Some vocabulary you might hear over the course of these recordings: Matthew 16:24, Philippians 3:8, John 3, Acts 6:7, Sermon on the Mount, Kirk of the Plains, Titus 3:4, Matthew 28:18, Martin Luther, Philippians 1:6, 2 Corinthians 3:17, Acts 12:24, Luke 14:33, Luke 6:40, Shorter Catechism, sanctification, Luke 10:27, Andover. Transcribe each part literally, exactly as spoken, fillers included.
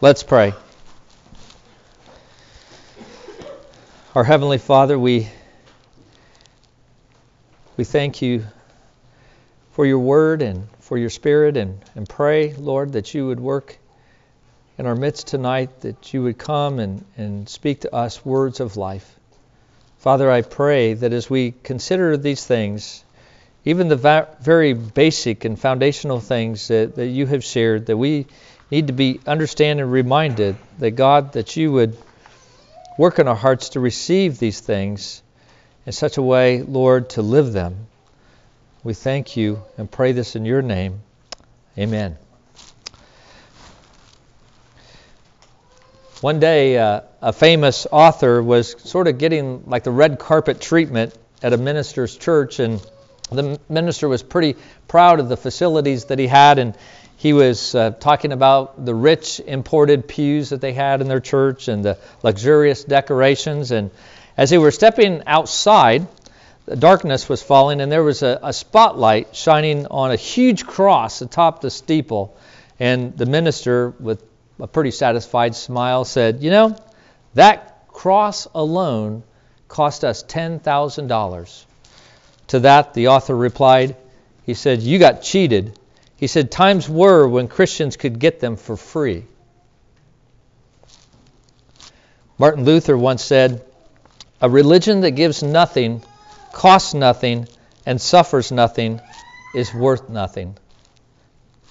Let's pray. Our Heavenly Father, we we thank you for your word and for your Spirit, and, and pray, Lord, that you would work in our midst tonight, that you would come and, and speak to us words of life. Father, I pray that as we consider these things, even the va- very basic and foundational things that, that you have shared, that we need to be understand and reminded that, God, that you would work in our hearts to receive these things in such a way, Lord, to live them. We thank you and pray this in your name. Amen. One day, uh, a famous author was sort of getting like the red carpet treatment at a minister's church, and the minister was pretty proud of the facilities that he had, and he was uh, talking about the rich imported pews that they had in their church and the luxurious decorations. And as they were stepping outside, the darkness was falling, and there was a, a spotlight shining on a huge cross atop the steeple. And the minister, with a pretty satisfied smile, said, "You know, that cross alone cost us ten thousand dollars. To that, the author replied, he said, "You got cheated." He said, "Times were when Christians could get them for free." Martin Luther once said, "A religion that gives nothing, costs nothing, and suffers nothing is worth nothing."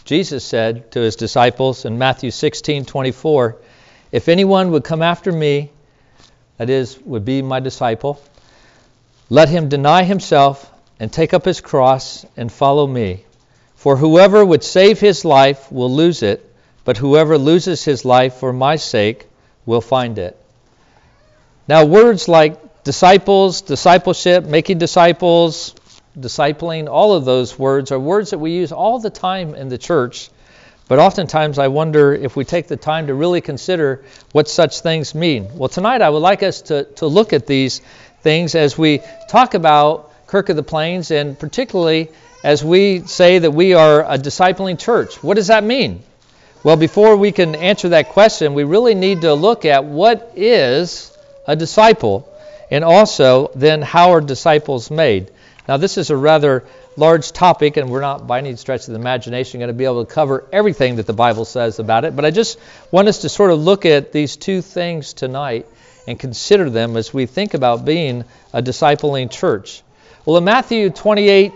Jesus said to his disciples in Matthew sixteen twenty-four, "If anyone would come after me," that is, would be my disciple, "let him deny himself and take up his cross and follow me. For whoever would save his life will lose it, but whoever loses his life for my sake will find it." Now, words like disciples, discipleship, making disciples, discipling, all of those words are words that we use all the time in the church, but oftentimes I wonder if we take the time to really consider what such things mean. Well, tonight I would like us to, to look at these things as we talk about Kirk of the Plains, and particularly as we say that we are a discipling church. What does that mean? Well, before we can answer that question, we really need to look at what is a disciple, and also then how are disciples made. Now, this is a rather large topic, and we're not by any stretch of the imagination going to be able to cover everything that the Bible says about it, but I just want us to sort of look at these two things tonight and consider them as we think about being a discipling church. Well, in Matthew twenty-eight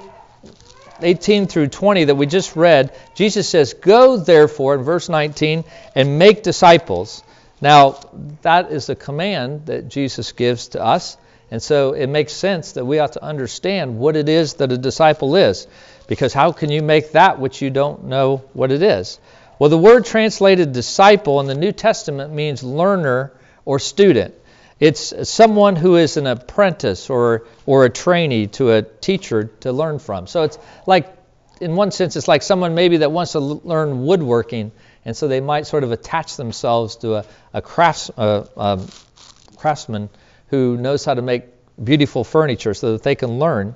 eighteen through twenty that we just read, Jesus says, "Go therefore," in verse nineteen, "and make disciples." Now, that is a command that Jesus gives to us, and so it makes sense that we ought to understand what it is that a disciple is, because how can you make that which you don't know what it is? Well, the word translated disciple in the New Testament means learner or student. It's someone who is an apprentice or or a trainee to a teacher to learn from. So it's like, in one sense, it's like someone maybe that wants to l- learn woodworking, and so they might sort of attach themselves to a, a crafts, uh, um, craftsman who knows how to make beautiful furniture so that they can learn.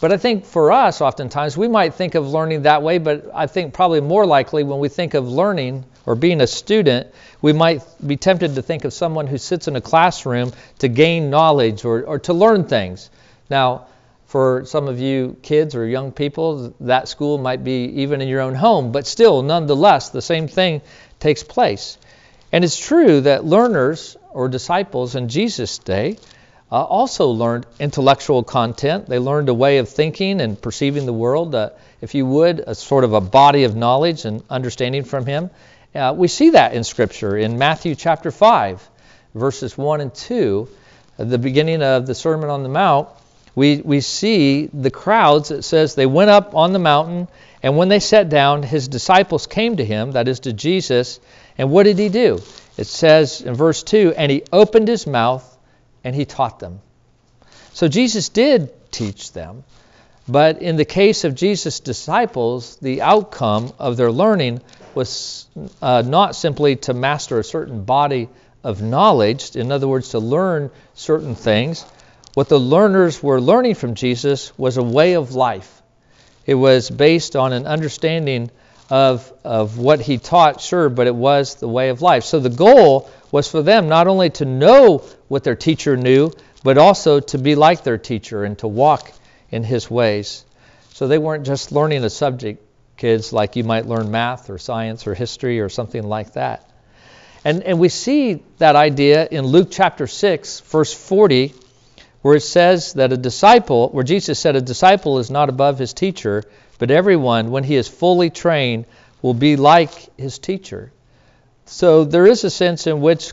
But I think for us, oftentimes, we might think of learning that way, but I think probably more likely when we think of learning or being a student, we might be tempted to think of someone who sits in a classroom to gain knowledge or, or to learn things. Now, for some of you kids or young people, that school might be even in your own home, but still, nonetheless, the same thing takes place. And it's true that learners or disciples in Jesus' day Uh, also learned intellectual content. They learned a way of thinking and perceiving the world, uh, if you would, a sort of a body of knowledge and understanding from him. Uh, we see that in Scripture in Matthew chapter five, verses one and two, at the beginning of the Sermon on the Mount. We, we see the crowds. It says, "They went up on the mountain, and when they sat down, his disciples came to him," that is to Jesus, "and what did he do?" It says in verse two, "And he opened his mouth, and he taught them." So Jesus did teach them, but in the case of Jesus' disciples, the outcome of their learning was uh, not simply to master a certain body of knowledge, in other words, to learn certain things. What the learners were learning from Jesus was a way of life. It was based on an understanding of of what he taught, sure, but it was the way of life. So the goal was for them not only to know what their teacher knew, but also to be like their teacher and to walk in his ways. So they weren't just learning a subject, kids, like you might learn math or science or history or something like that. And and we see that idea in Luke chapter six, verse forty, where it says that a disciple, where Jesus said, a disciple is not above his teacher, but everyone, when he is fully trained, will be like his teacher. So there is a sense in which,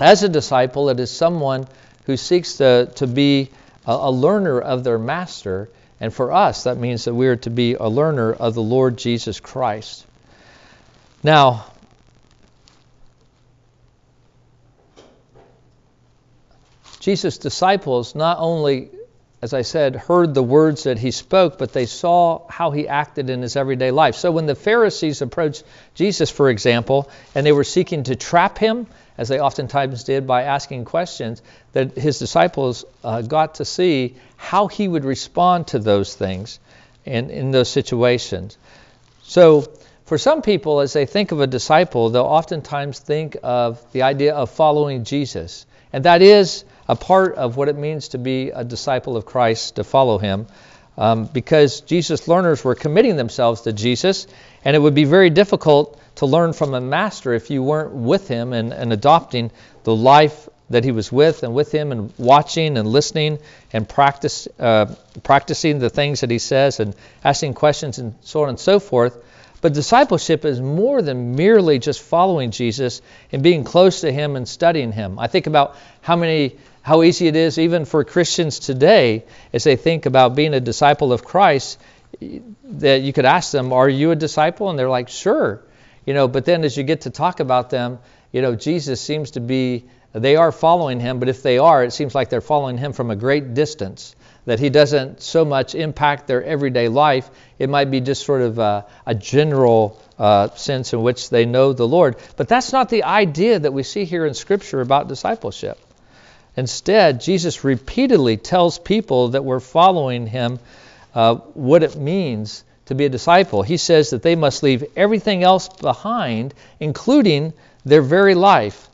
as a disciple, it is someone who seeks to, to be a, a learner of their master. And for us, that means that we are to be a learner of the Lord Jesus Christ. Now, Jesus' disciples not only, as I said, heard the words that he spoke, but they saw how he acted in his everyday life. So when the Pharisees approached Jesus, for example, and they were seeking to trap him, as they oftentimes did by asking questions, that his disciples uh, got to see how he would respond to those things and in those situations. So for some people, as they think of a disciple, they'll oftentimes think of the idea of following Jesus. And that is a part of what it means to be a disciple of Christ, to follow him, um, because Jesus' learners were committing themselves to Jesus, and it would be very difficult to learn from a master if you weren't with him and, and adopting the life that he was with and with him and watching and listening and practice, uh, practicing the things that he says and asking questions and so on and so forth. But discipleship is more than merely just following Jesus and being close to him and studying him. I think about how many, how easy it is even for Christians today as they think about being a disciple of Christ, that you could ask them, are you a disciple? And they're like, sure. You know, but then as you get to talk about them, you know, Jesus seems to be, they are following him, but if they are, it seems like they're following him from a great distance, that he doesn't so much impact their everyday life. It might be just sort of a, a general uh, sense in which they know the Lord. But that's not the idea that we see here in Scripture about discipleship. Instead, Jesus repeatedly tells people that we're following him uh, what it means to be a disciple. He says that they must leave everything else behind, including their very life.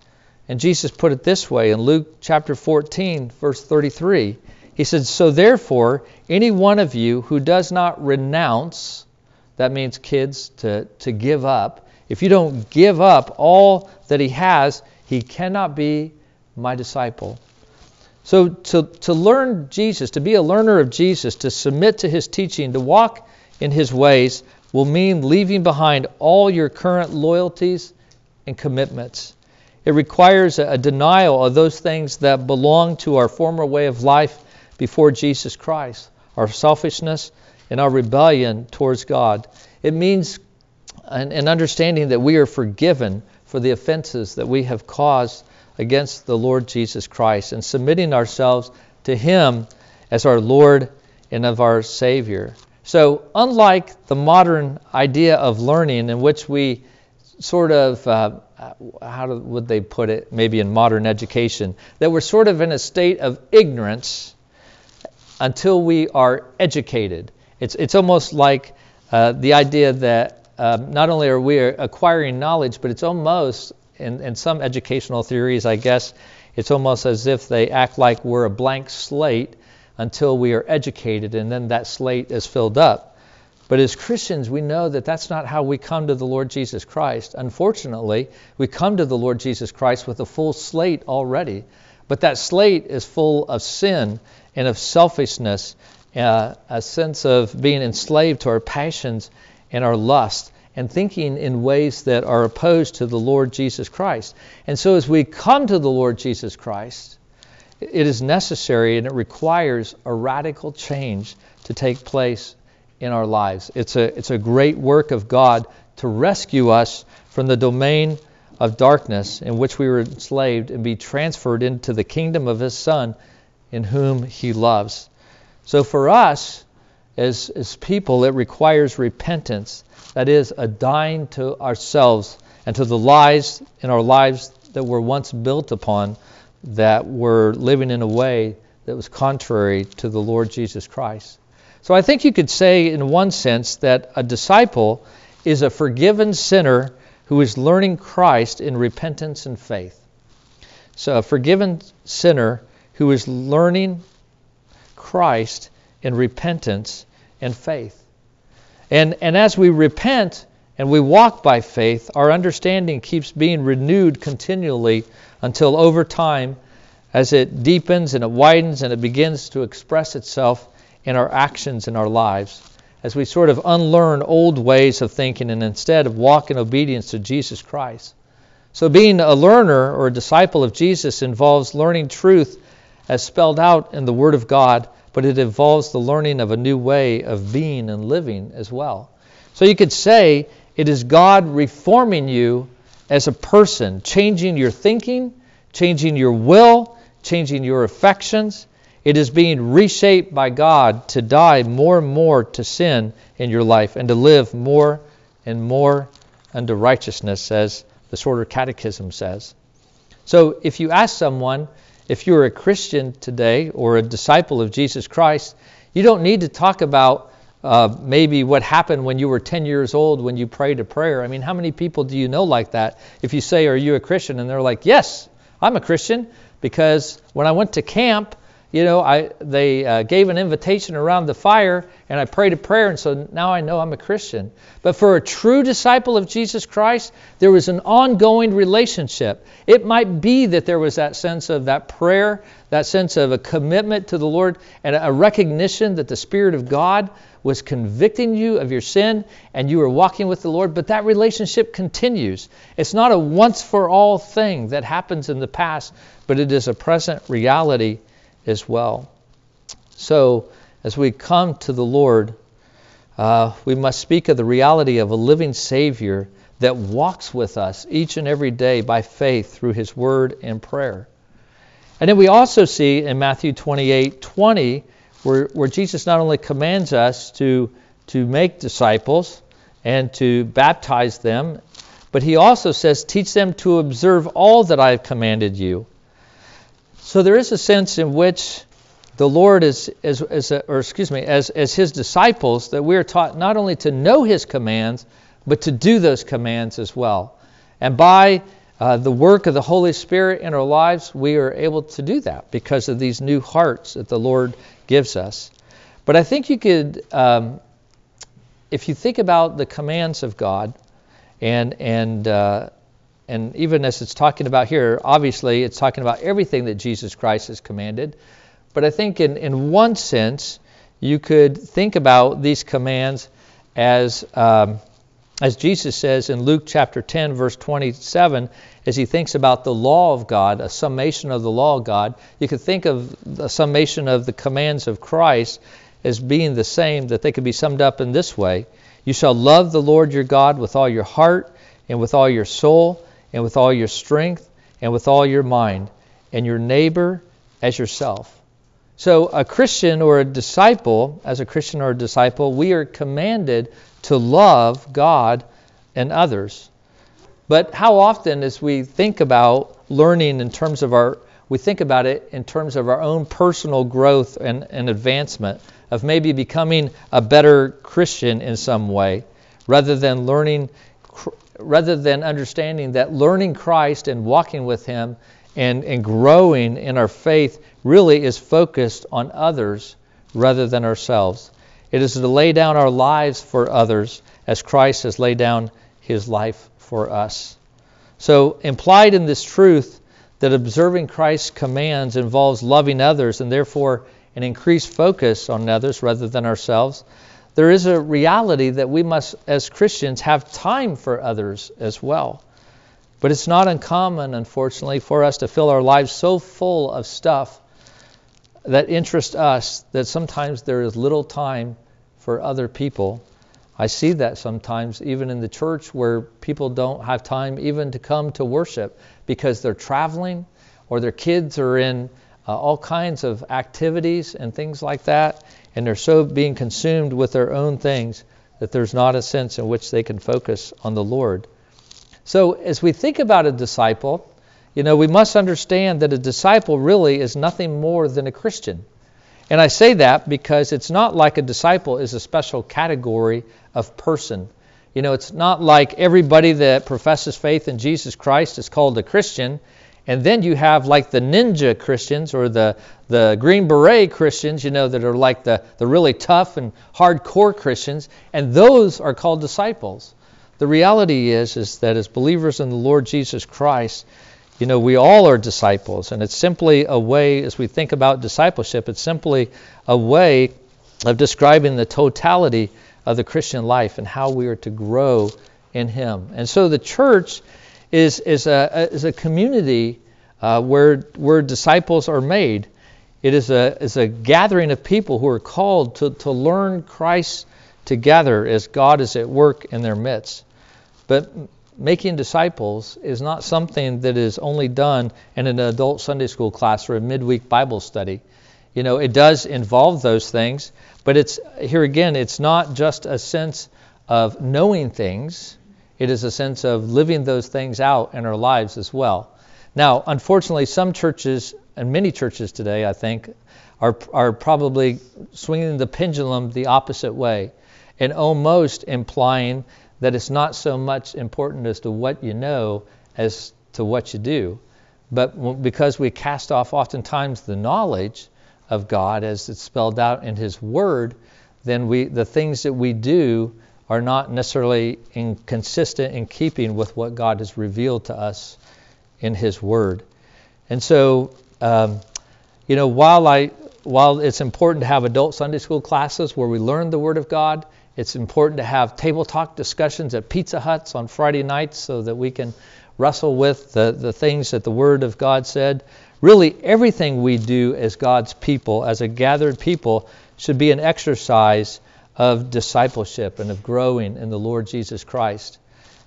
And Jesus put it this way in Luke chapter fourteen, verse thirty-three. He said, so therefore, any one of you who does not renounce, that means kids, to, to give up. If you don't give up all that he has, he cannot be my disciple. So to, to learn Jesus, to be a learner of Jesus, to submit to his teaching, to walk in his ways, will mean leaving behind all your current loyalties and commitments. It requires a, a denial of those things that belong to our former way of life before Jesus Christ, our selfishness and our rebellion towards God. It means an, an understanding that we are forgiven for the offenses that we have caused against the Lord Jesus Christ and submitting ourselves to him as our Lord and of our Savior. So unlike the modern idea of learning in which we sort of, uh, how do, would they put it, maybe in modern education, that we're sort of in a state of ignorance until we are educated. It's it's almost like uh, the idea that uh, not only are we acquiring knowledge, but it's almost, in, in some educational theories, I guess, it's almost as if they act like we're a blank slate until we are educated, and then that slate is filled up. But as Christians, we know that that's not how we come to the Lord Jesus Christ. Unfortunately, we come to the Lord Jesus Christ with a full slate already, but that slate is full of sin and of selfishness, uh, a sense of being enslaved to our passions and our lust, and thinking in ways that are opposed to the Lord Jesus Christ. And so as we come to the Lord Jesus Christ, it is necessary and it requires a radical change to take place in our lives. It's a, it's a great work of God to rescue us from the domain of darkness in which we were enslaved and be transferred into the kingdom of his Son, in whom he loves. So for us, as, as people, it requires repentance. That is, a dying to ourselves and to the lies in our lives that were once built upon, that were living in a way that was contrary to the Lord Jesus Christ. So I think you could say, in one sense, that a disciple is a forgiven sinner who is learning Christ in repentance and faith. So a forgiven sinner who is learning Christ in repentance and faith. And, and as we repent and we walk by faith, our understanding keeps being renewed continually until over time, as it deepens and it widens and it begins to express itself in our actions and our lives, as we sort of unlearn old ways of thinking and instead of walk in obedience to Jesus Christ. So being a learner or a disciple of Jesus involves learning truth as spelled out in the Word of God, but it involves the learning of a new way of being and living as well. So you could say it is God reforming you as a person, changing your thinking, changing your will, changing your affections. It is being reshaped by God to die more and more to sin in your life and to live more and more unto righteousness, as the Shorter Catechism says. So if you ask someone, if you're a Christian today or a disciple of Jesus Christ, you don't need to talk about uh, maybe what happened when you were ten years old when you prayed a prayer. I mean, how many people do you know like that? If you say, are you a Christian? And they're like, yes, I'm a Christian, because when I went to camp, you know, I they uh, gave an invitation around the fire and I prayed a prayer, and so now I know I'm a Christian. But for a true disciple of Jesus Christ, there was an ongoing relationship. It might be that there was that sense of that prayer, that sense of a commitment to the Lord, and a recognition that the Spirit of God was convicting you of your sin and you were walking with the Lord, but that relationship continues. It's not a once-for-all thing that happens in the past, but it is a present reality as well. So as we come to the Lord, uh, we must speak of the reality of a living Savior that walks with us each and every day by faith through His Word and prayer. And then we also see in Matthew twenty-eight twenty, where, where Jesus not only commands us to, to make disciples and to baptize them, but He also says, teach them to observe all that I have commanded you. So there is a sense in which the Lord is, is, is a, or excuse me, as, as His disciples, that we are taught not only to know His commands, but to do those commands as well. And by uh, the work of the Holy Spirit in our lives, we are able to do that because of these new hearts that the Lord gives us. But I think you could, um, if you think about the commands of God, and and uh, And even as it's talking about here, obviously it's talking about everything that Jesus Christ has commanded. But I think in, in one sense, you could think about these commands as um, as Jesus says in Luke chapter ten, verse twenty-seven, as He thinks about the law of God, a summation of the law of God. You could think of the summation of the commands of Christ as being the same, that they could be summed up in this way. You shall love the Lord your God with all your heart and with all your soul, and with all your strength, and with all your mind, and your neighbor as yourself. So a Christian or a disciple, as a Christian or a disciple, we are commanded to love God and others. But how often, as we think about learning in terms of our, we think about it in terms of our own personal growth and, and advancement, of maybe becoming a better Christian in some way, rather than learning rather than understanding that learning Christ and walking with Him and, and growing in our faith really is focused on others rather than ourselves. It is to lay down our lives for others as Christ has laid down His life for us. So implied in this truth that observing Christ's commands involves loving others and therefore an increased focus on others rather than ourselves, there is a reality that we must, as Christians, have time for others as well. But it's not uncommon, unfortunately, for us to fill our lives so full of stuff that interests us that sometimes there is little time for other people. I see that sometimes even in the church, where people don't have time even to come to worship because they're traveling or their kids are in uh, all kinds of activities and things like that. And they're so being consumed with their own things that there's not a sense in which they can focus on the Lord. So as we think about a disciple, you know, we must understand that a disciple really is nothing more than a Christian. And I say that because it's not like a disciple is a special category of person. You know, it's not like everybody that professes faith in Jesus Christ is called a Christian. And then you have like the ninja Christians or the, the Green Beret Christians, you know, that are like the, the really tough and hardcore Christians. And those are called disciples. The reality is, is that as believers in the Lord Jesus Christ, you know, we all are disciples. And it's simply a way, as we think about discipleship, it's simply a way of describing the totality of the Christian life and how we are to grow in Him. And so the church is is a is a community uh, where where disciples are made. It is a is a gathering of people who are called to to learn Christ together as God is at work in their midst. But making disciples is not something that is only done in an adult Sunday school class or a midweek Bible study. You know, it does involve those things, but it's here again, it's not just a sense of knowing things. It is a sense of living those things out in our lives as well. Now, unfortunately, some churches and many churches today, I think, are are probably swinging the pendulum the opposite way and almost implying that it's not so much important as to what you know as to what you do. But because we cast off oftentimes the knowledge of God as it's spelled out in His Word, then we the things that we do are not necessarily inconsistent in keeping with what God has revealed to us in His Word. And so, um, you know, while I while it's important to have adult Sunday school classes where we learn the Word of God, it's important to have table talk discussions at Pizza Huts on Friday nights so that we can wrestle with the, the things that the Word of God said. Really, everything we do as God's people, as a gathered people, should be an exercise of discipleship and of growing in the Lord Jesus Christ.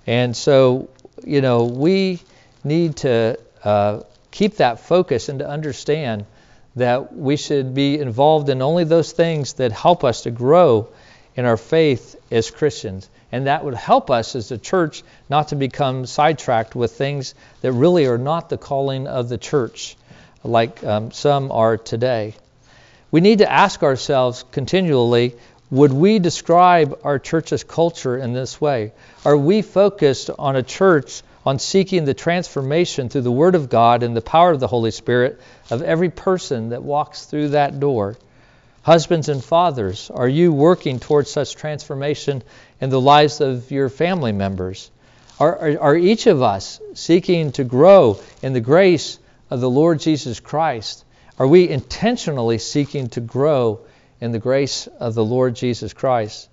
And so, you know, we need to uh, keep that focus and to understand that we should be involved in only those things that help us to grow in our faith as Christians. And that would help us as the church not to become sidetracked with things that really are not the calling of the church, like um, some are today. We need to ask ourselves continually, would we describe our church's culture in this way? Are we focused on a church on seeking the transformation through the Word of God and the power of the Holy Spirit of every person that walks through that door? Husbands and fathers, are you working towards such transformation in the lives of your family members? Are, are, are each of us seeking to grow in the grace of the Lord Jesus Christ? Are we intentionally seeking to grow in the grace of the Lord Jesus Christ?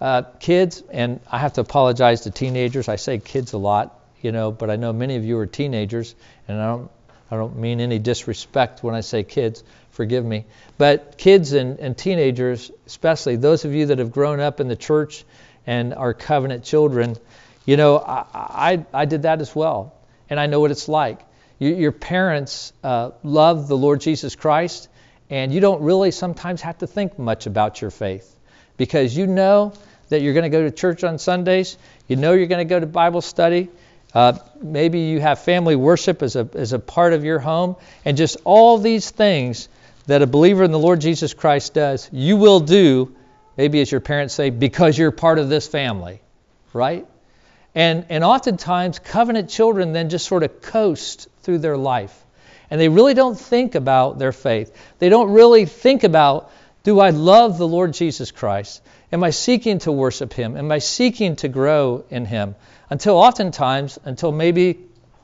Uh, kids, and I have to apologize to teenagers. I say kids a lot, you know, but I know many of you are teenagers, and I don't, I don't mean any disrespect when I say kids. Forgive me. But kids and, and teenagers, especially those of you that have grown up in the church and are covenant children, you know, I, I, I did that as well, and I know what it's like. You, your parents uh, love the Lord Jesus Christ, and you don't really sometimes have to think much about your faith because you know that you're going to go to church on Sundays. You know you're going to go to Bible study. Uh, maybe you have family worship as a as a part of your home. And just all these things that a believer in the Lord Jesus Christ does, you will do, maybe as your parents say, because you're part of this family, right? And, and oftentimes covenant children then just sort of coast through their life. And they really don't think about their faith. They don't really think about, do I love the Lord Jesus Christ? Am I seeking to worship Him? Am I seeking to grow in Him? Until oftentimes, until maybe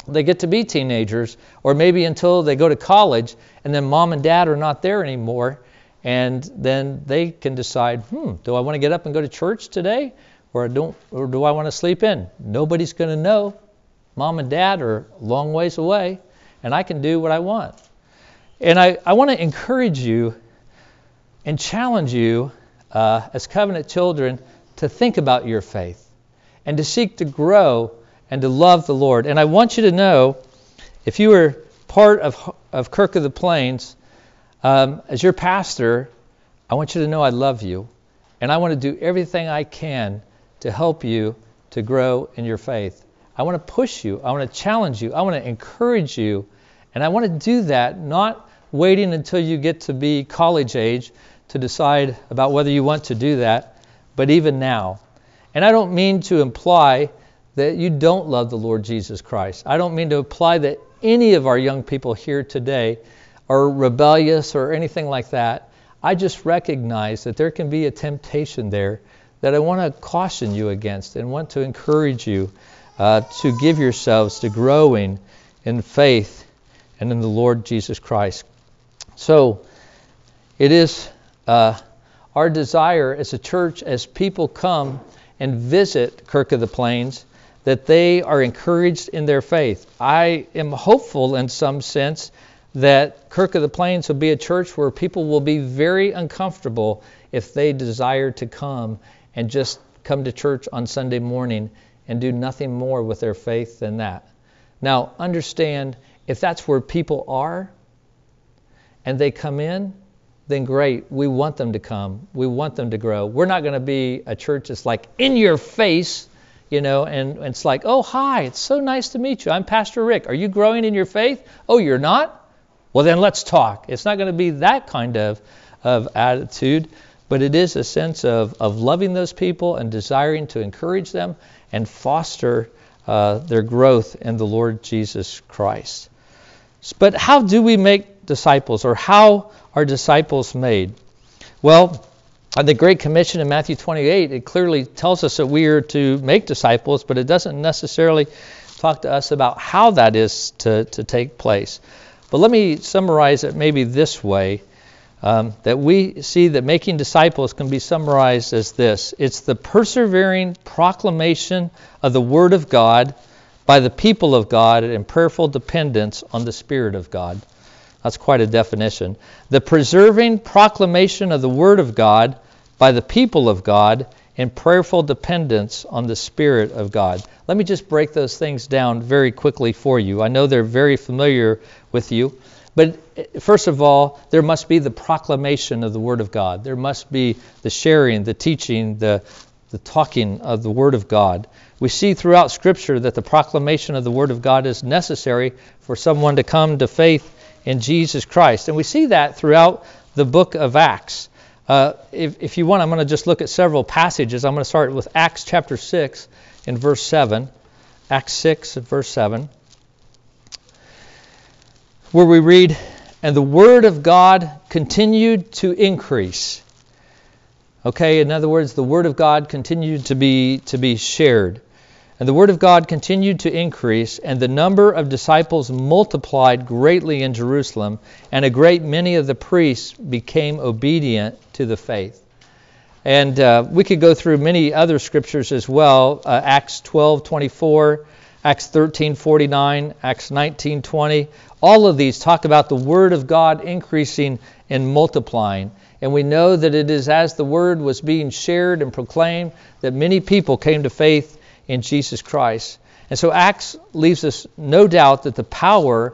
they get to be teenagers, or maybe until they go to college, and then mom and dad are not there anymore. And then they can decide, hmm, do I want to get up and go to church today? Or, don't, or do I want to sleep in? Nobody's going to know. Mom and dad are a long ways away. And I can do what I want. And I, I want to encourage you and challenge you uh, as covenant children to think about your faith and to seek to grow and to love the Lord. And I want you to know, if you were part of, of Kirk of the Plains, um, as your pastor, I want you to know I love you. And I want to do everything I can to help you to grow in your faith. I want to push you. I want to challenge you. I want to encourage you. And I want to do that, not waiting until you get to be college age to decide about whether you want to do that, but even now. And I don't mean to imply that you don't love the Lord Jesus Christ. I don't mean to imply that any of our young people here today are rebellious or anything like that. I just recognize that there can be a temptation there that I want to caution you against and want to encourage you uh, to give yourselves to growing in faith and in the Lord Jesus Christ. So it is uh, our desire as a church, as people come and visit Kirk of the Plains, that they are encouraged in their faith. I am hopeful in some sense that Kirk of the Plains will be a church where people will be very uncomfortable if they desire to come and just come to church on Sunday morning and do nothing more with their faith than that. Now, understand, if that's where people are and they come in, then great. We want them to come. We want them to grow. We're not going to be a church that's like in your face, you know, and, and it's like, oh, hi, it's so nice to meet you. I'm Pastor Rick. Are you growing in your faith? Oh, you're not? Well, then let's talk. It's not going to be that kind of, of attitude, but it is a sense of, of loving those people and desiring to encourage them and foster uh, their growth in the Lord Jesus Christ. But how do we make disciples, or how are disciples made? Well, the Great Commission in Matthew twenty-eight, it clearly tells us that we are to make disciples, but it doesn't necessarily talk to us about how that is to, to take place. But let me summarize it maybe this way, um, that we see that making disciples can be summarized as this. It's the persevering proclamation of the Word of God by the people of God and prayerful dependence on the Spirit of God. That's quite a definition. The preserving proclamation of the Word of God by the people of God and prayerful dependence on the Spirit of God. Let me just break those things down very quickly for you. I know they're very familiar with you. But first of all, there must be the proclamation of the Word of God. There must be the sharing, the teaching, the, the talking of the Word of God. We see throughout Scripture that the proclamation of the Word of God is necessary for someone to come to faith in Jesus Christ. And we see that throughout the book of Acts. Uh, if, if you want, I'm going to just look at several passages. I'm going to start with Acts chapter six and verse seven. Acts six and verse seven. Where we read, and the word of God continued to increase. Okay, in other words, the word of God continued to be, to be shared. And the word of God continued to increase, and the number of disciples multiplied greatly in Jerusalem, and a great many of the priests became obedient to the faith. And uh, we could go through many other scriptures as well. Uh, Acts twelve twenty-four, Acts thirteen forty-nine, Acts nineteen twenty. All of these talk about the word of God increasing and multiplying. And we know that it is as the word was being shared and proclaimed that many people came to faith in Jesus Christ. And so Acts leaves us no doubt that the power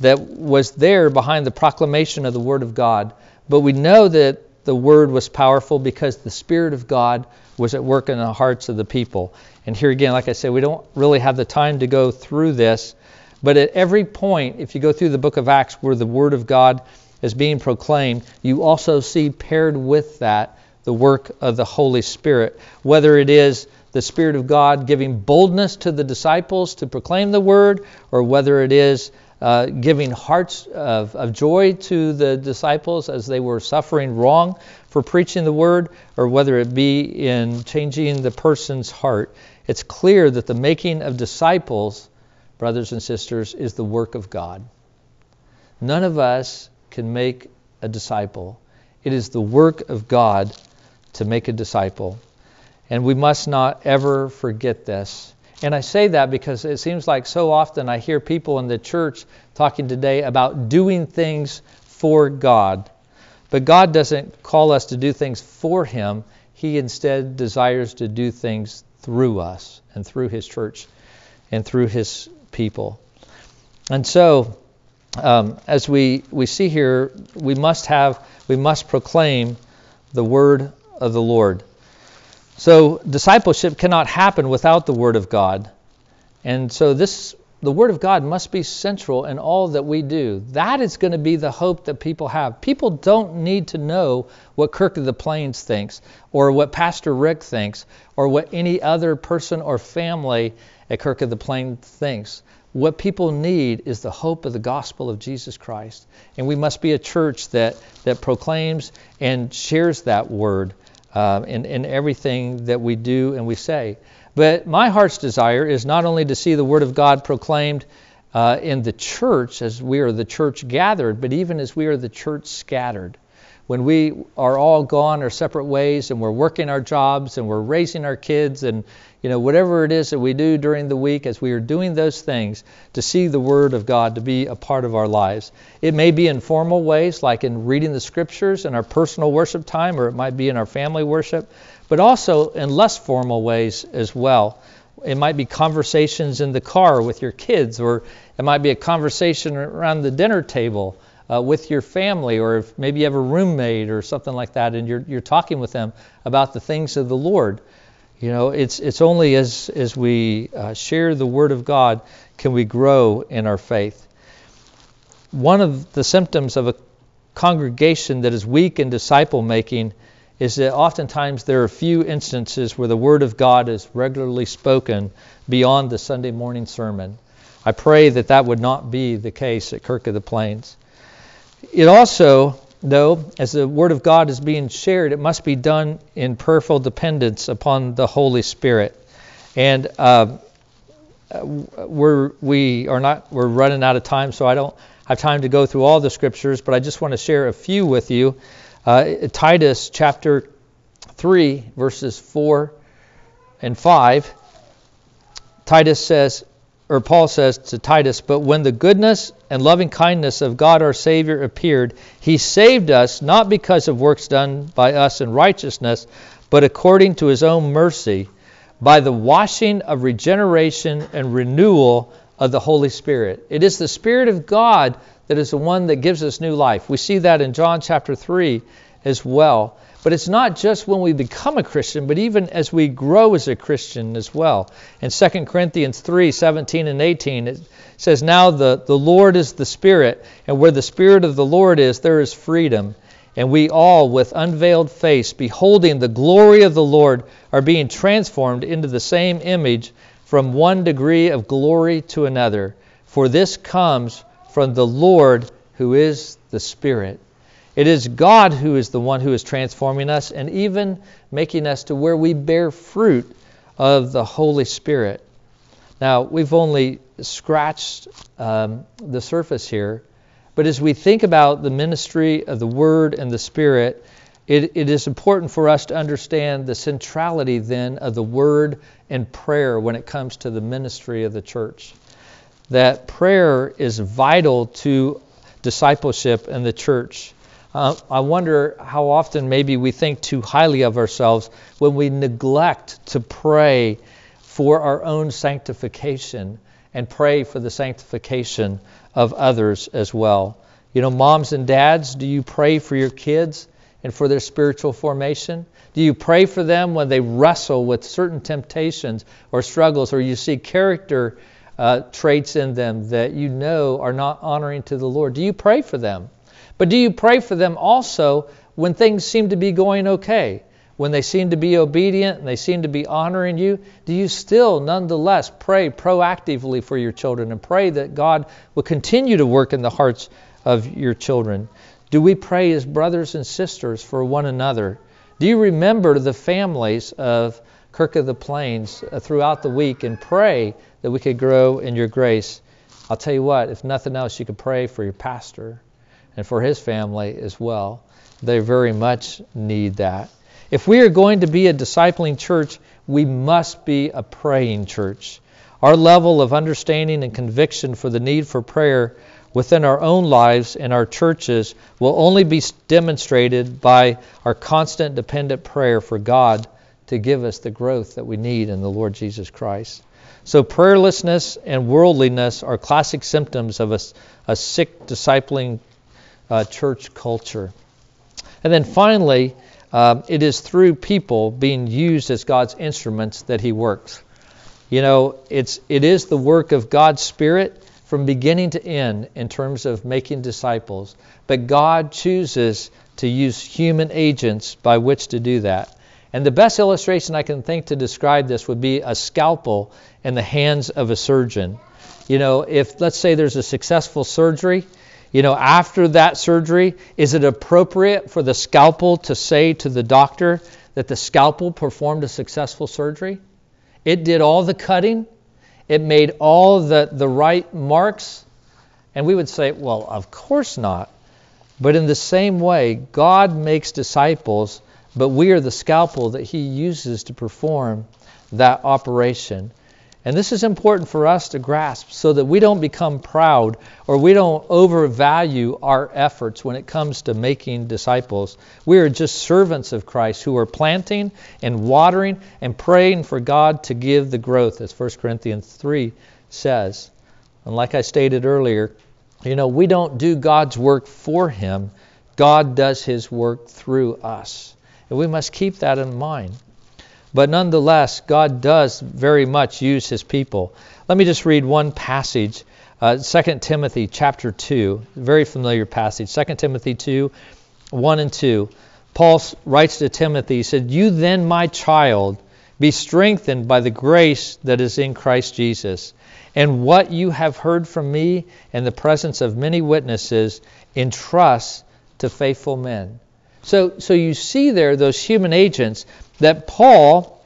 that was there behind the proclamation of the word of God. But we know that the word was powerful because the Spirit of God was at work in the hearts of the people. And here again, like I said, we don't really have the time to go through this. But at every point, if you go through the book of Acts where the word of God is being proclaimed, you also see paired with that the work of the Holy Spirit. Whether it is the Spirit of God giving boldness to the disciples to proclaim the word, or whether it is Uh, giving hearts of, of joy to the disciples as they were suffering wrong for preaching the word, or whether it be in changing the person's heart. It's clear that the making of disciples, brothers and sisters, is the work of God. None of us can make a disciple. It is the work of God to make a disciple. And we must not ever forget this. And I say that because it seems like so often I hear people in the church talking today about doing things for God. But God doesn't call us to do things for Him. He instead desires to do things through us and through His church and through His people. And so, um, as we, we see here, we must have, we must proclaim the word of the Lord. So discipleship cannot happen without the Word of God. And so this the Word of God must be central in all that we do. That is going to be the hope that people have. People don't need to know what Kirk of the Plains thinks or what Pastor Rick thinks or what any other person or family at Kirk of the Plains thinks. What people need is the hope of the gospel of Jesus Christ. And we must be a church that, that proclaims and shares that word uh, in, in everything that we do and we say. But my heart's desire is not only to see the Word of God proclaimed uh, in the church as we are the church gathered, but even as we are the church scattered. When we are all gone our separate ways and we're working our jobs and we're raising our kids and, you know, whatever it is that we do during the week, as we are doing those things, to see the Word of God to be a part of our lives. It may be in formal ways, like in reading the Scriptures and our personal worship time, or it might be in our family worship, but also in less formal ways as well. It might be conversations in the car with your kids, or it might be a conversation around the dinner table Uh, with your family, or if maybe you have a roommate or something like that, and you're you're talking with them about the things of the Lord. You know, it's it's only as as we uh, share the Word of God can we grow in our faith. One of the symptoms of a congregation that is weak in disciple making is that oftentimes there are few instances where the Word of God is regularly spoken beyond the Sunday morning sermon. I pray that that would not be the case at Kirk of the Plains. It also, though, as the Word of God is being shared, it must be done in prayerful dependence upon the Holy Spirit. And uh, we're we are not we're running out of time, so I don't have time to go through all the Scriptures, but I just want to share a few with you. Uh, Titus chapter three, verses four and five. Titus says, or Paul says to Titus, "But when the goodness and loving kindness of God our Savior appeared, He saved us not because of works done by us in righteousness, but according to His own mercy, by the washing of regeneration and renewal of the Holy Spirit." It is the Spirit of God that is the one that gives us new life. We see that in John chapter three as well. But it's not just when we become a Christian, but even as we grow as a Christian as well. In Second Corinthians three, seventeen and eighteen, it says, "Now the, the Lord is the Spirit, and where the Spirit of the Lord is, there is freedom. And we all, with unveiled face, beholding the glory of the Lord, are being transformed into the same image from one degree of glory to another. For this comes from the Lord who is the Spirit." It is God who is the one who is transforming us and even making us to where we bear fruit of the Holy Spirit. Now, we've only scratched um, the surface here, but as we think about the ministry of the Word and the Spirit, it, it is important for us to understand the centrality then of the Word and prayer when it comes to the ministry of the church. That prayer is vital to discipleship in the church. Uh, I wonder how often maybe we think too highly of ourselves when we neglect to pray for our own sanctification and pray for the sanctification of others as well. You know, moms and dads, do you pray for your kids and for their spiritual formation? Do you pray for them when they wrestle with certain temptations or struggles, or you see character uh, traits in them that you know are not honoring to the Lord? Do you pray for them? But do you pray for them also when things seem to be going okay? When they seem to be obedient and they seem to be honoring you, do you still nonetheless pray proactively for your children and pray that God will continue to work in the hearts of your children? Do we pray as brothers and sisters for one another? Do you remember the families of Kirk of the Plains throughout the week and pray that we could grow in your grace? I'll tell you what, if nothing else, you could pray for your pastor and for his family as well. They very much need that. If we are going to be a discipling church, we must be a praying church. Our level of understanding and conviction for the need for prayer within our own lives and our churches will only be demonstrated by our constant dependent prayer for God to give us the growth that we need in the Lord Jesus Christ. So prayerlessness and worldliness are classic symptoms of a, a sick discipling Uh, church culture. And then finally, uh, it is through people being used as God's instruments that He works. You know, it's it is the work of God's Spirit from beginning to end in terms of making disciples. But God chooses to use human agents by which to do that. And the best illustration I can think to describe this would be a scalpel in the hands of a surgeon. You know, if let's say there's a successful surgery, you know, after that surgery, is it appropriate for the scalpel to say to the doctor that the scalpel performed a successful surgery? It did all the cutting. It made all the, the right marks. And we would say, well, of course not. But in the same way, God makes disciples, but we are the scalpel that he uses to perform that operation. And this is important for us to grasp so that we don't become proud or we don't overvalue our efforts when it comes to making disciples. We are just servants of Christ who are planting and watering and praying for God to give the growth, as First Corinthians three says. And like I stated earlier, you know, we don't do God's work for him. God does his work through us. And we must keep that in mind. But nonetheless, God does very much use his people. Let me just read one passage, uh, Second Timothy chapter two, very familiar passage, Second Timothy two, one and two. Paul writes to Timothy, he said, "You then, my child, be strengthened by the grace that is in Christ Jesus. And what you have heard from me in the presence of many witnesses, entrust to faithful men." So, so you see there those human agents that Paul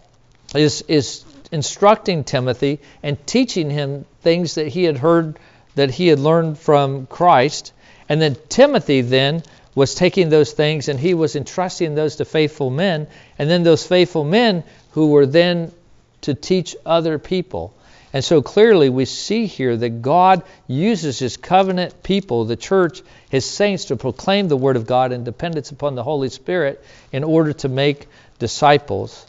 is is instructing Timothy and teaching him things that he had heard, that he had learned from Christ. And then Timothy then was taking those things and he was entrusting those to faithful men. And then those faithful men who were then to teach other people. And so clearly we see here that God uses his covenant people, the church, his saints, to proclaim the word of God in dependence upon the Holy Spirit in order to make disciples.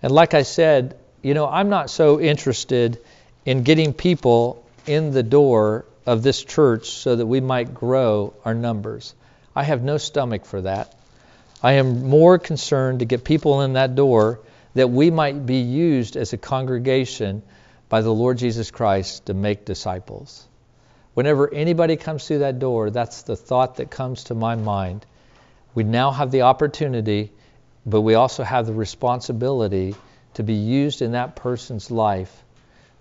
And like I said, you know, I'm not so interested in getting people in the door of this church so that we might grow our numbers. I have no stomach for that. I am more concerned to get people in that door that we might be used as a congregation by the Lord Jesus Christ to make disciples. Whenever anybody comes through that door, that's the thought that comes to my mind. We now have the opportunity, but we also have the responsibility to be used in that person's life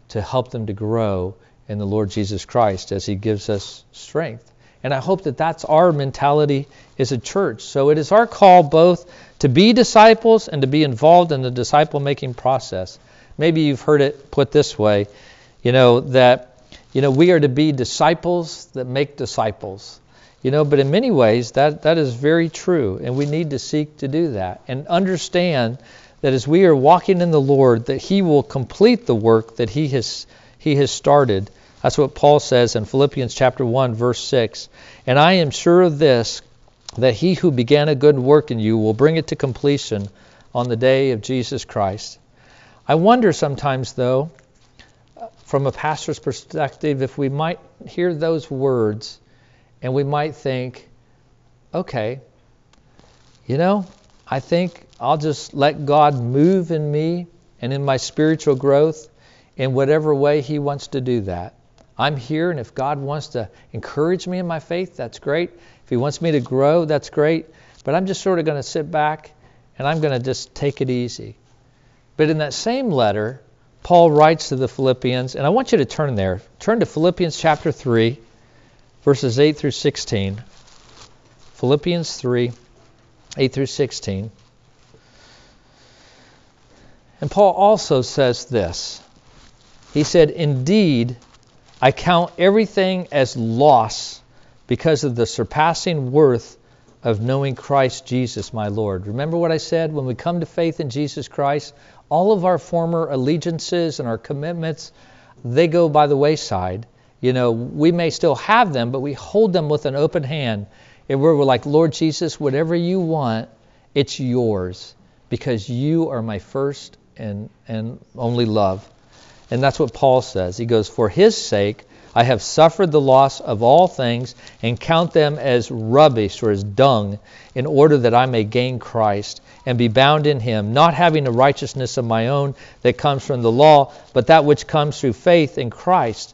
to help them to grow in the Lord Jesus Christ as he gives us strength. And I hope that that's our mentality as a church. So it is our call both to be disciples and to be involved in the disciple-making process. Maybe you've heard it put this way, you know, that, you know, we are to be disciples that make disciples. You know, but in many ways, that, that is very true. And we need to seek to do that and understand that as we are walking in the Lord, that he will complete the work that he has he has started. That's what Paul says in Philippians chapter one, verse six. "And I am sure of this, that he who began a good work in you will bring it to completion on the day of Jesus Christ." I wonder sometimes, though, from a pastor's perspective, if we might hear those words and we might think, okay, you know, I think I'll just let God move in me and in my spiritual growth in whatever way he wants to do that. I'm here, and if God wants to encourage me in my faith, that's great. If he wants me to grow, that's great. But I'm just sort of going to sit back, and I'm going to just take it easy. But in that same letter, Paul writes to the Philippians, and I want you to turn there. Turn to Philippians chapter three, verses eight through sixteen. Philippians three, eight through sixteen. And Paul also says this. He said, "Indeed, I count everything as loss because of the surpassing worth of knowing Christ Jesus, my Lord." Remember what I said? When we come to faith in Jesus Christ, all of our former allegiances and our commitments, they go by the wayside. You know, we may still have them, but we hold them with an open hand. And we're like, "Lord Jesus, whatever you want, it's yours, because you are my first and, and only love." And that's what Paul says. He goes, "For his sake, I have suffered the loss of all things and count them as rubbish or as dung, in order that I may gain Christ and be bound in him, not having a righteousness of my own that comes from the law, but that which comes through faith in Christ,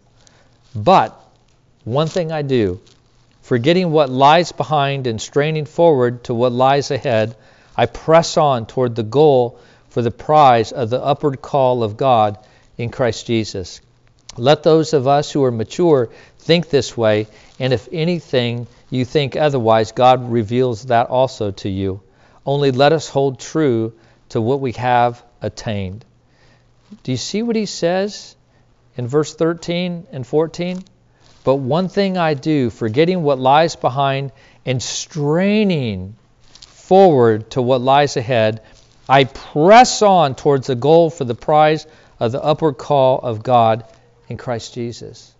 But one thing I do, forgetting what lies behind and straining forward to what lies ahead, I press on toward the goal for the prize of the upward call of God in Christ Jesus. Let those of us who are mature think this way, and if anything you think otherwise, God reveals that also to you. Only let us hold true to what we have attained. Do you see what he says in verse thirteen and fourteen? But one thing I do, forgetting what lies behind and straining forward to what lies ahead, I press on towards the goal for the prize of the upward call of God in Christ Jesus.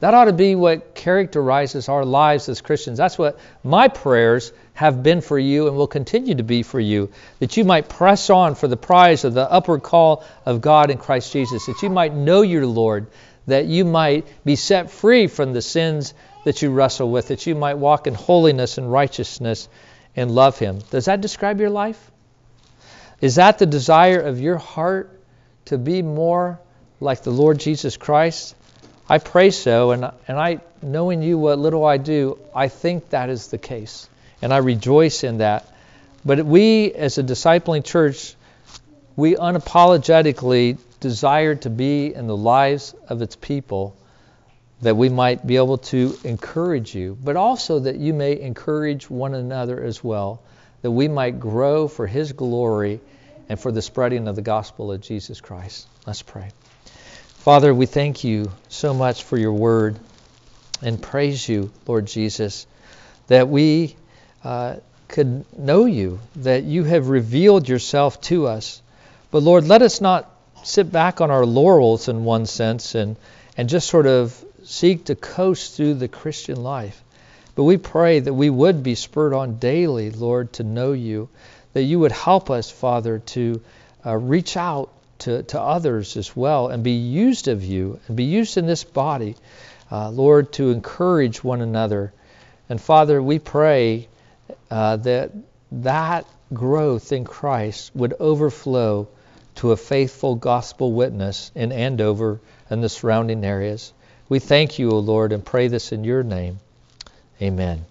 That ought to be what characterizes our lives as Christians. That's what my prayers have been for you and will continue to be for you, that you might press on for the prize of the upward call of God in Christ Jesus, that you might know your Lord, that you might be set free from the sins that you wrestle with, that you might walk in holiness and righteousness and love him. Does that describe your life? Is that the desire of your heart, to be more like the Lord Jesus Christ? I pray so, and, and I, knowing you what little I do, I think that is the case, and I rejoice in that. But we, as a discipling church, we unapologetically desire to be in the lives of its people, that we might be able to encourage you, but also that you may encourage one another as well, that we might grow for his glory and for the spreading of the gospel of Jesus Christ. Let's pray. Father, we thank you so much for your word, and praise you, Lord Jesus, that we uh, could know you, that you have revealed yourself to us. But Lord, let us not sit back on our laurels in one sense and, and just sort of seek to coast through the Christian life. But we pray that we would be spurred on daily, Lord, to know you, that you would help us, Father, to uh, reach out to, to others as well, and be used of you, and be used in this body, uh, Lord, to encourage one another. And Father, we pray uh, that that growth in Christ would overflow to a faithful gospel witness in Andover and the surrounding areas. We thank you, O Lord, and pray this in your name. Amen.